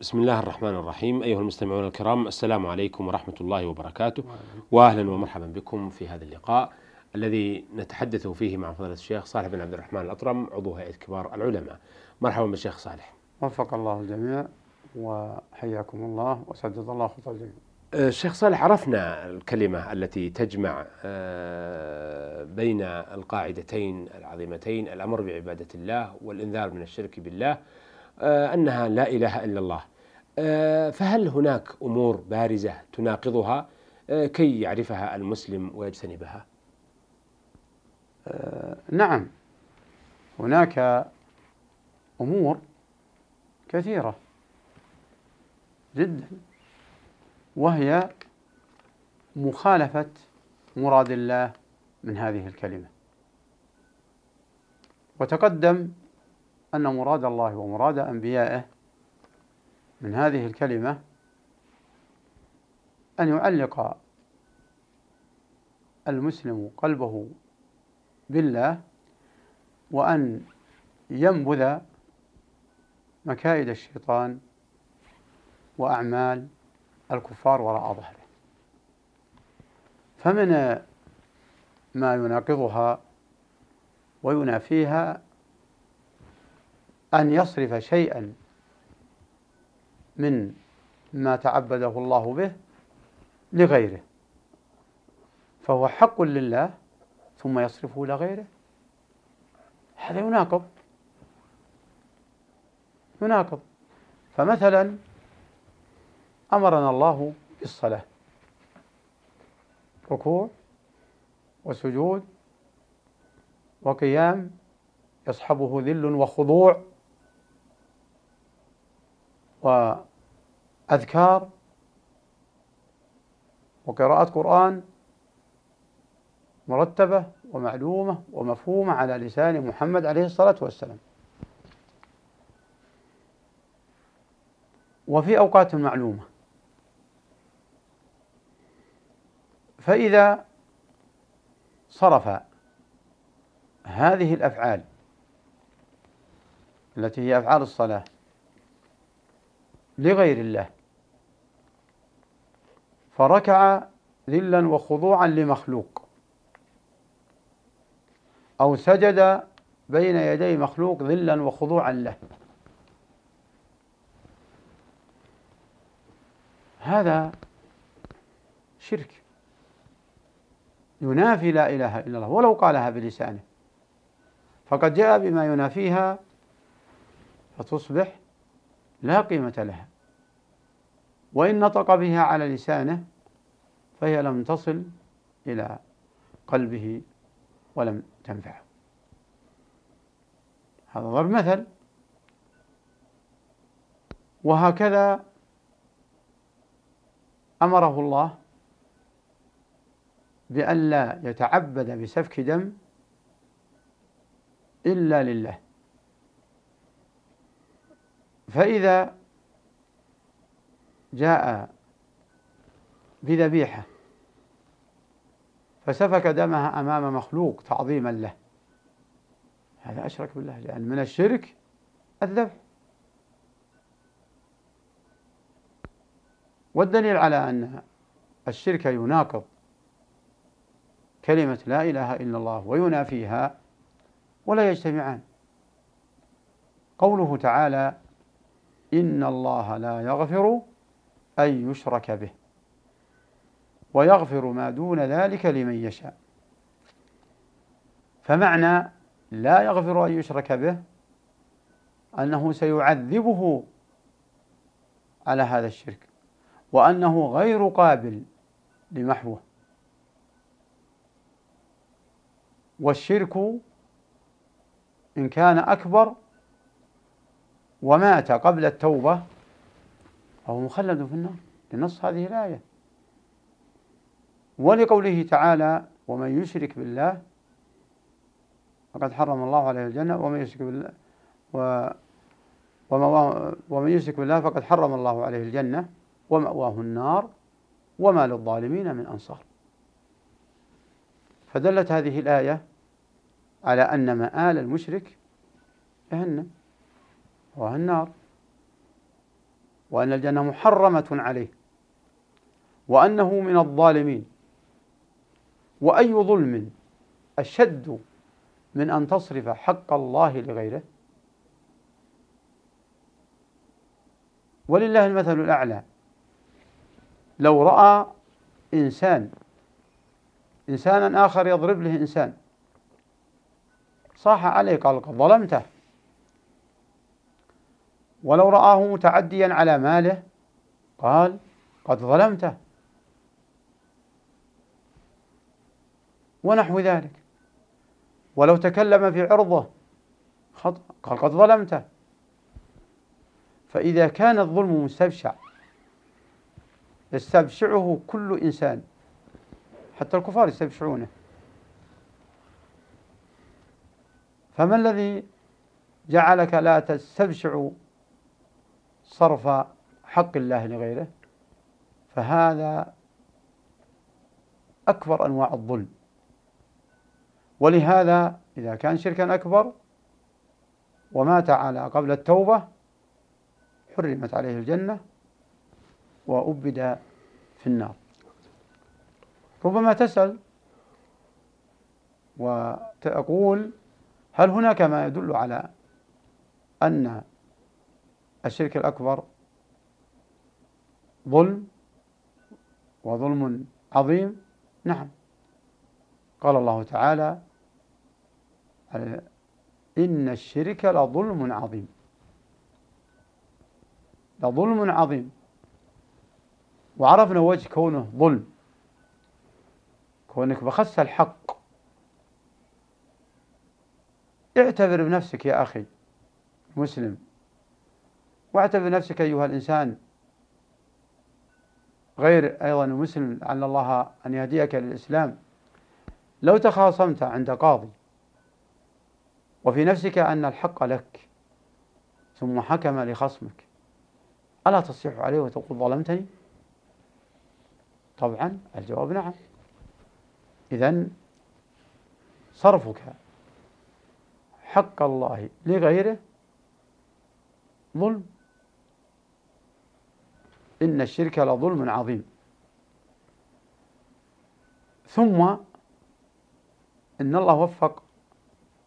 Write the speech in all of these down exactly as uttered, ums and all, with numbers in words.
بسم الله الرحمن الرحيم. أيها المستمعون الكرام، السلام عليكم ورحمة الله وبركاته، وأهلا ومرحبا بكم في هذا اللقاء الذي نتحدث فيه مع فضيلة الشيخ صالح بن عبد الرحمن الأطرم عضو هيئة كبار العلماء. مرحبا بالشيخ صالح، وفق الله الجميع وحياكم الله وسدد الله خطى الجميع. الشيخ صالح، عرفنا الكلمة التي تجمع بين القاعدتين العظيمتين، الأمر بعبادة الله والإنذار من الشرك بالله، أنها لا إله إلا الله. فهل هناك أمور بارزة تناقضها كي يعرفها المسلم ويجتنبها؟ نعم، هناك أمور كثيرة جدا، وهي مخالفة مراد الله من هذه الكلمة. وتقدم أن مراد الله ومراد أنبيائه من هذه الكلمة أن يعلق المسلم قلبه بالله، وأن ينبذ مكائد الشيطان وأعمال الكفار وراء ظهره. فمن ما يناقضها وينافيها أن يصرف شيئا من ما تعبده الله به لغيره، فهو حق لله ثم يصرفه لغيره، هذا يناقض يناقض فمثلا أمرنا الله بالصلاة، ركوع وسجود وقيام يصحبه ذل وخضوع وأذكار وقراءة قرآن مرتبة ومعلومة ومفهومة على لسان محمد عليه الصلاة والسلام، وفي أوقات معلومة. فإذا صرف هذه الأفعال التي هي أفعال الصلاة لغير الله، فركع ذلا وخضوعا لمخلوق، أو سجد بين يدي مخلوق ذلا وخضوعا له، هذا شرك ينافي لا إله إلا الله ولو قالها بلسانه، فقد جاء بما ينافيها فتصبح لا قيمة لها، وإن نطق بها على لسانه فهي لم تصل إلى قلبه ولم تنفعه. هذا ضرب مثل. وهكذا أمره الله بأن لا يتعبد بسفك دم إلا لله، فإذا جاء بذبيحة فسفك دمها أمام مخلوق تعظيما له، هذا أشرك بالله، لأن من الشرك الذبح. والدليل على أن الشرك يناقض كلمة لا إله إلا الله وينافيها ولا يجتمعان قوله تعالى: إن الله لا يغفر أن يشرك به ويغفر ما دون ذلك لمن يشاء. فمعنى لا يغفر أن يشرك به أنه سيعذبه على هذا الشرك، وأنه غير قابل لمحوه. والشرك إن كان أكبر ومات قبل التوبة فهو مخلد في النار، لنص هذه الآية، ولقوله تعالى: ومن يشرك بالله فقد حرم الله عليه الجنة ومن يشرك بالله ومن يشرك بالله فقد حرم الله عليه الجنة ومأواه النار وما للظالمين من أنصار. فدلت هذه الآية على أن مآل المشرك جهنم وهي النار، وأن الجنة محرمة عليه وأنه من الظالمين. وأي ظلم أشد من أن تصرف حق الله لغيره؟ ولله المثل الأعلى، لو رأى إنسان إنسانا آخر يضرب له إنسان صاح عليه قال قد ظلمته، ولو رآه متعديا على ماله قال قد ظلمته ونحو ذلك، ولو تكلم في عرضه خطأ قال قد ظلمته. فإذا كان الظلم مستبشع يستبشعه كل إنسان، حتى الكفار يستبشعونه، فما الذي جعلك لا تستبشع صرف حق الله لغيره؟ فهذا أكبر أنواع الظلم. ولهذا إذا كان شركا أكبر ومات على قبل التوبة حرمت عليه الجنة وأبد في النار. ربما تسأل وتقول هل هناك ما يدل على أن الشرك الأكبر ظلم وظلم عظيم؟ نعم، قال الله تعالى إن الشرك لظلم عظيم، لظلم عظيم. وعرفنا وجه كونه ظلم، كونك بخس الحق. اعتبر بنفسك يا أخي مسلم، واعتبر نفسك أيها الإنسان غير أيضا مسلم، لعل الله أن يهديك للإسلام. لو تخاصمت عند قاضي وفي نفسك أن الحق لك ثم حكم لخصمك، ألا تصيح عليه وتقول ظلمتني؟ طبعا الجواب نعم. إذن صرفك حق الله لغيره ظلم. إن الشرك لظلم عظيم. ثم إن الله وفق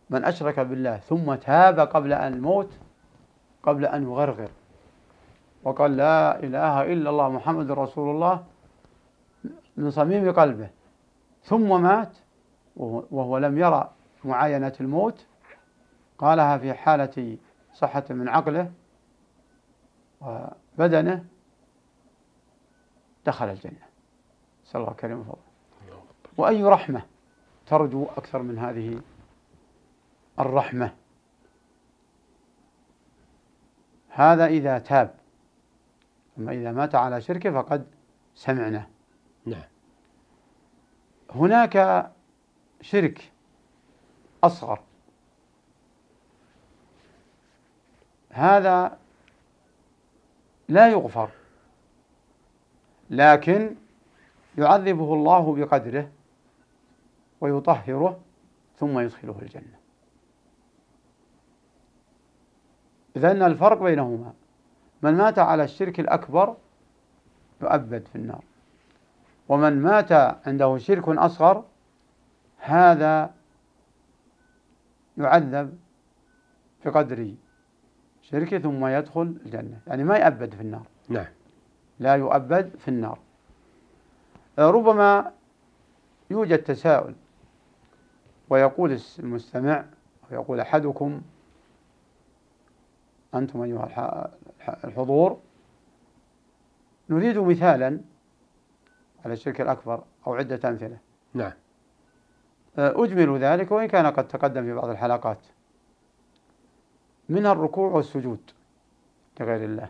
من أشرك بالله ثم تاب قبل أن الموت، قبل أن يغرغر وقال لا إله إلا الله محمد رسول الله من صميم قلبه، ثم مات وهو لم يرى معاينة الموت، قالها في حالة صحة من عقله وبدنه، دخل الجنة، نسأل الله كريم فضل. وأي رحمة ترجو أكثر من هذه الرحمة؟ هذا إذا تاب. أما إذا مات على شركه فقد سمعنا. نعم، هناك شرك أصغر، هذا لا يغفر لكن يعذبه الله بقدره ويطهره ثم يدخله الجنة. إذن الفرق بينهما من مات على الشرك الأكبر يؤبد في النار، ومن مات عنده شرك أصغر هذا يعذب بقدر شركه ثم يدخل الجنة، يعني ما يؤبد في النار. نعم، لا يؤبد في النار. ربما يوجد تساؤل ويقول المستمع ويقول أحدكم أنتم أيها الحضور نريد مثالا على الشرك الأكبر أو عدة أمثلة. نعم، أجمل ذلك وإن كان قد تقدم في بعض الحلقات، منها الركوع والسجود لغير الله،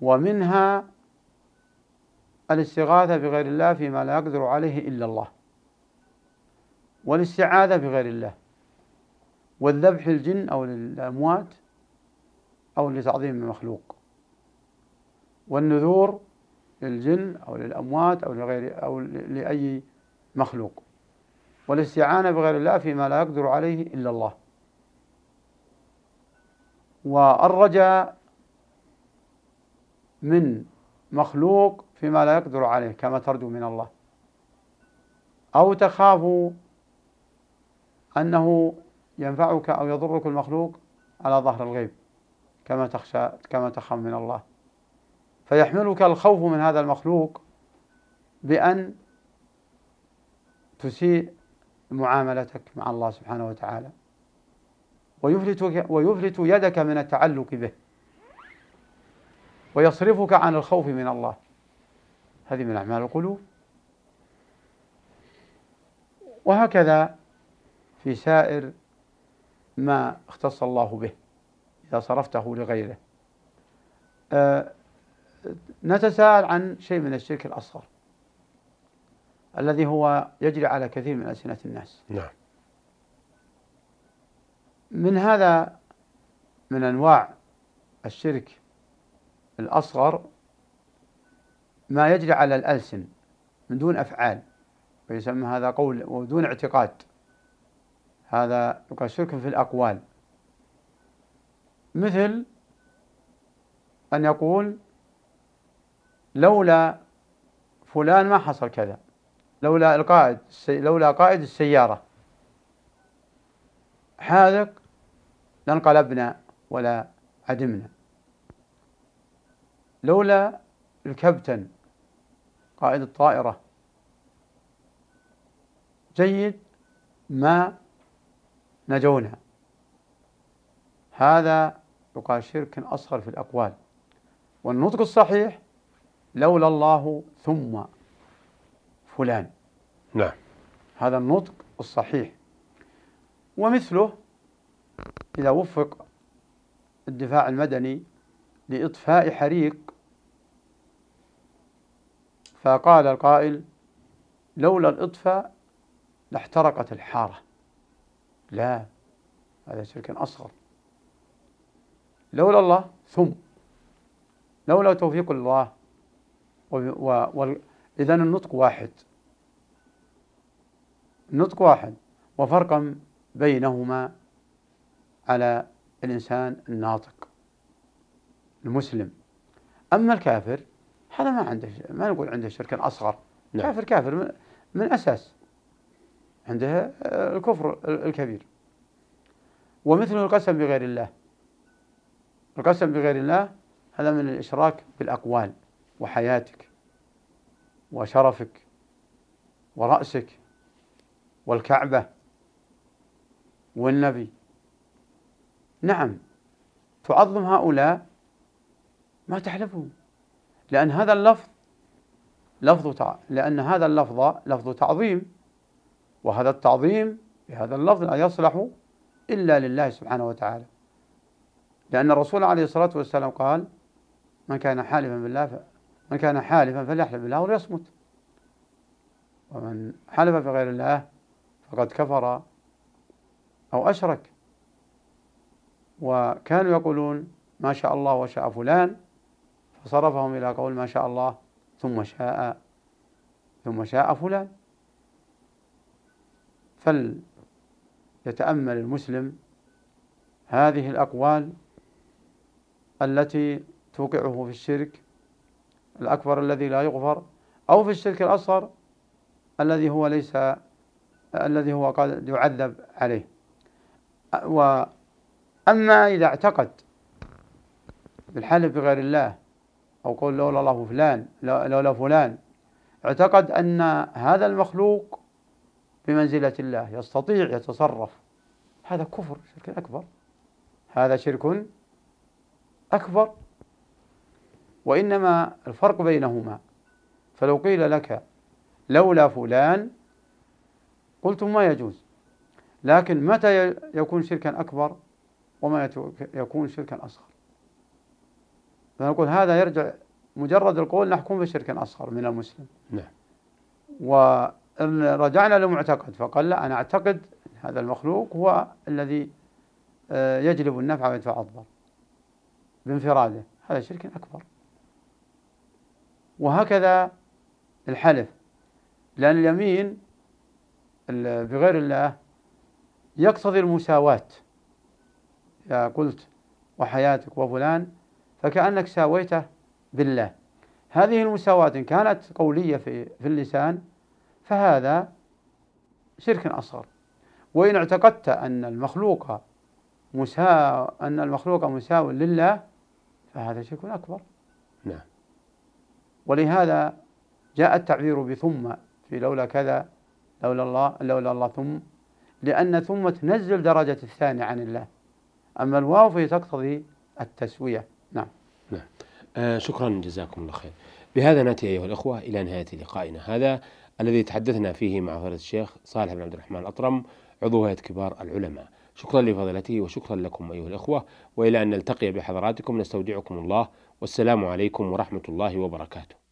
ومنها الاستغاثة بغير الله فيما لا يقدر عليه إلا الله، والاستعاذة بغير الله، والذبح للجن أو للأموات أو لتعظيم المخلوق، والنذور للجن أو للأموات أو لغير أو لأي مخلوق، والاستعانة بغير الله فيما لا يقدر عليه إلا الله، والرجاء من مخلوق فيما لا يقدر عليه كما ترجو من الله، أو تخاف أنه ينفعك أو يضرك المخلوق على ظهر الغيب كما تخشى كما تخاف من الله، فيحملك الخوف من هذا المخلوق بأن تسيء معاملتك مع الله سبحانه وتعالى، ويفلت ويفلت يدك من التعلق به ويصرفك عن الخوف من الله. هذه من أعمال القلوب. وهكذا في سائر ما اختص الله به إذا صرفته لغيره. أه نتساءل عن شيء من الشرك الأصغر الذي هو يجري على كثير من ألسنة الناس. نعم. من هذا من أنواع الشرك الأصغر ما يجري على الألسن من دون أفعال، ويسمى هذا قول ودون اعتقاد، هذا يقال شرك في الأقوال، مثل أن يقول لولا فلان ما حصل كذا، لولا القائد لولا قائد السيارة حاذق لانقلبنا ولا عدمنا، لولا الكابتن قائد الطائرة جيد ما نجونا. هذا يقال شرك أصغر في الأقوال. والنطق الصحيح لولا الله ثم فلان. نعم. هذا النطق الصحيح. ومثله إذا وفق الدفاع المدني لإطفاء حريق فقال القائل لولا الإطفاء لاحترقت الحارة، لا، هذا شرك أصغر. لولا الله ثم، لولا توفيق الله و... و... و... إذن النطق واحد، النطق واحد وفرقا بينهما على الإنسان الناطق المسلم. أما الكافر هذا ما عنده، ما نقول عنده شرك أصغر. لا. كافر كافر من... من أساس عنده الكفر الكبير. ومثله القسم بغير الله، القسم بغير الله هذا من الإشراك بالأقوال وحياتك وشرفك ورأسك والكعبة والنبي. نعم، تعظم هؤلاء ما تحلفهم، لأن هذا اللفظ لفظ تع... لأن هذا اللفظ لفظ تعظيم، وهذا التعظيم بهذا اللفظ لا يصلح إلا لله سبحانه وتعالى، لأن الرسول عليه الصلاة والسلام قال من كان حالفا بالله ف... من كان حالفا فليحلف بالله وليصمت، ومن حلف بغير الله فقد كفر أو أشرك. وكانوا يقولون ما شاء الله وشاء فلان، فصرفهم إلى قول ما شاء الله ثم شاء ثم شاء فلان. فليتأمل المسلم هذه الأقوال التي توقعه في الشرك الأكبر الذي لا يغفر، أو في الشرك الأصغر الذي هو ليس الذي هو قد يعذب عليه. وأما إذا اعتقد بالحلف بغير الله أو قول لولا الله فلان لولا فلان، اعتقد أن هذا المخلوق بمنزلة الله يستطيع يتصرف، هذا كفر، شرك أكبر، هذا شرك أكبر. وإنما الفرق بينهما، فلو قيل لك لولا فلان قلتم ما يجوز، لكن متى يكون شركا أكبر وما يكون شركا أصغر؟ فنقول هذا يرجع مجرد القول نحكم بشرك أصغر من المسلم. نعم. ورجعنا لمعتقد فقال لا، أنا أعتقد هذا المخلوق هو الذي يجلب النفع ويدفع الضر بانفراده، هذا شرك أكبر. وهكذا الحلف، لأن اليمين بغير الله يقتضي المساواة، إذا قلت وحياتك وفلان فكأنك ساويته بالله. هذه المساواة إن كانت قولية في, في اللسان فهذا شرك أصغر. وإن اعتقدت أن المخلوق مساو أن المخلوق مساو لله فهذا شرك أكبر. نعم. ولهذا جاء التعبير بثم في لولا كذا لولا الله لولا الله ثم، لأن ثم تنزل درجة الثاني عن الله، أما الواو فهي تقتضي التسوية. نعم. نعم. آه شكرا جزاكم الله خير. بهذا نأتي أيها الأخوة إلى نهاية لقائنا هذا الذي تحدثنا فيه مع فضيلة الشيخ صالح بن عبد الرحمن الأطرم عضو هيئة كبار العلماء. شكرا لفضيلته وشكرا لكم أيها الأخوة، وإلى أن نلتقي بحضراتكم نستودعكم الله، والسلام عليكم ورحمة الله وبركاته.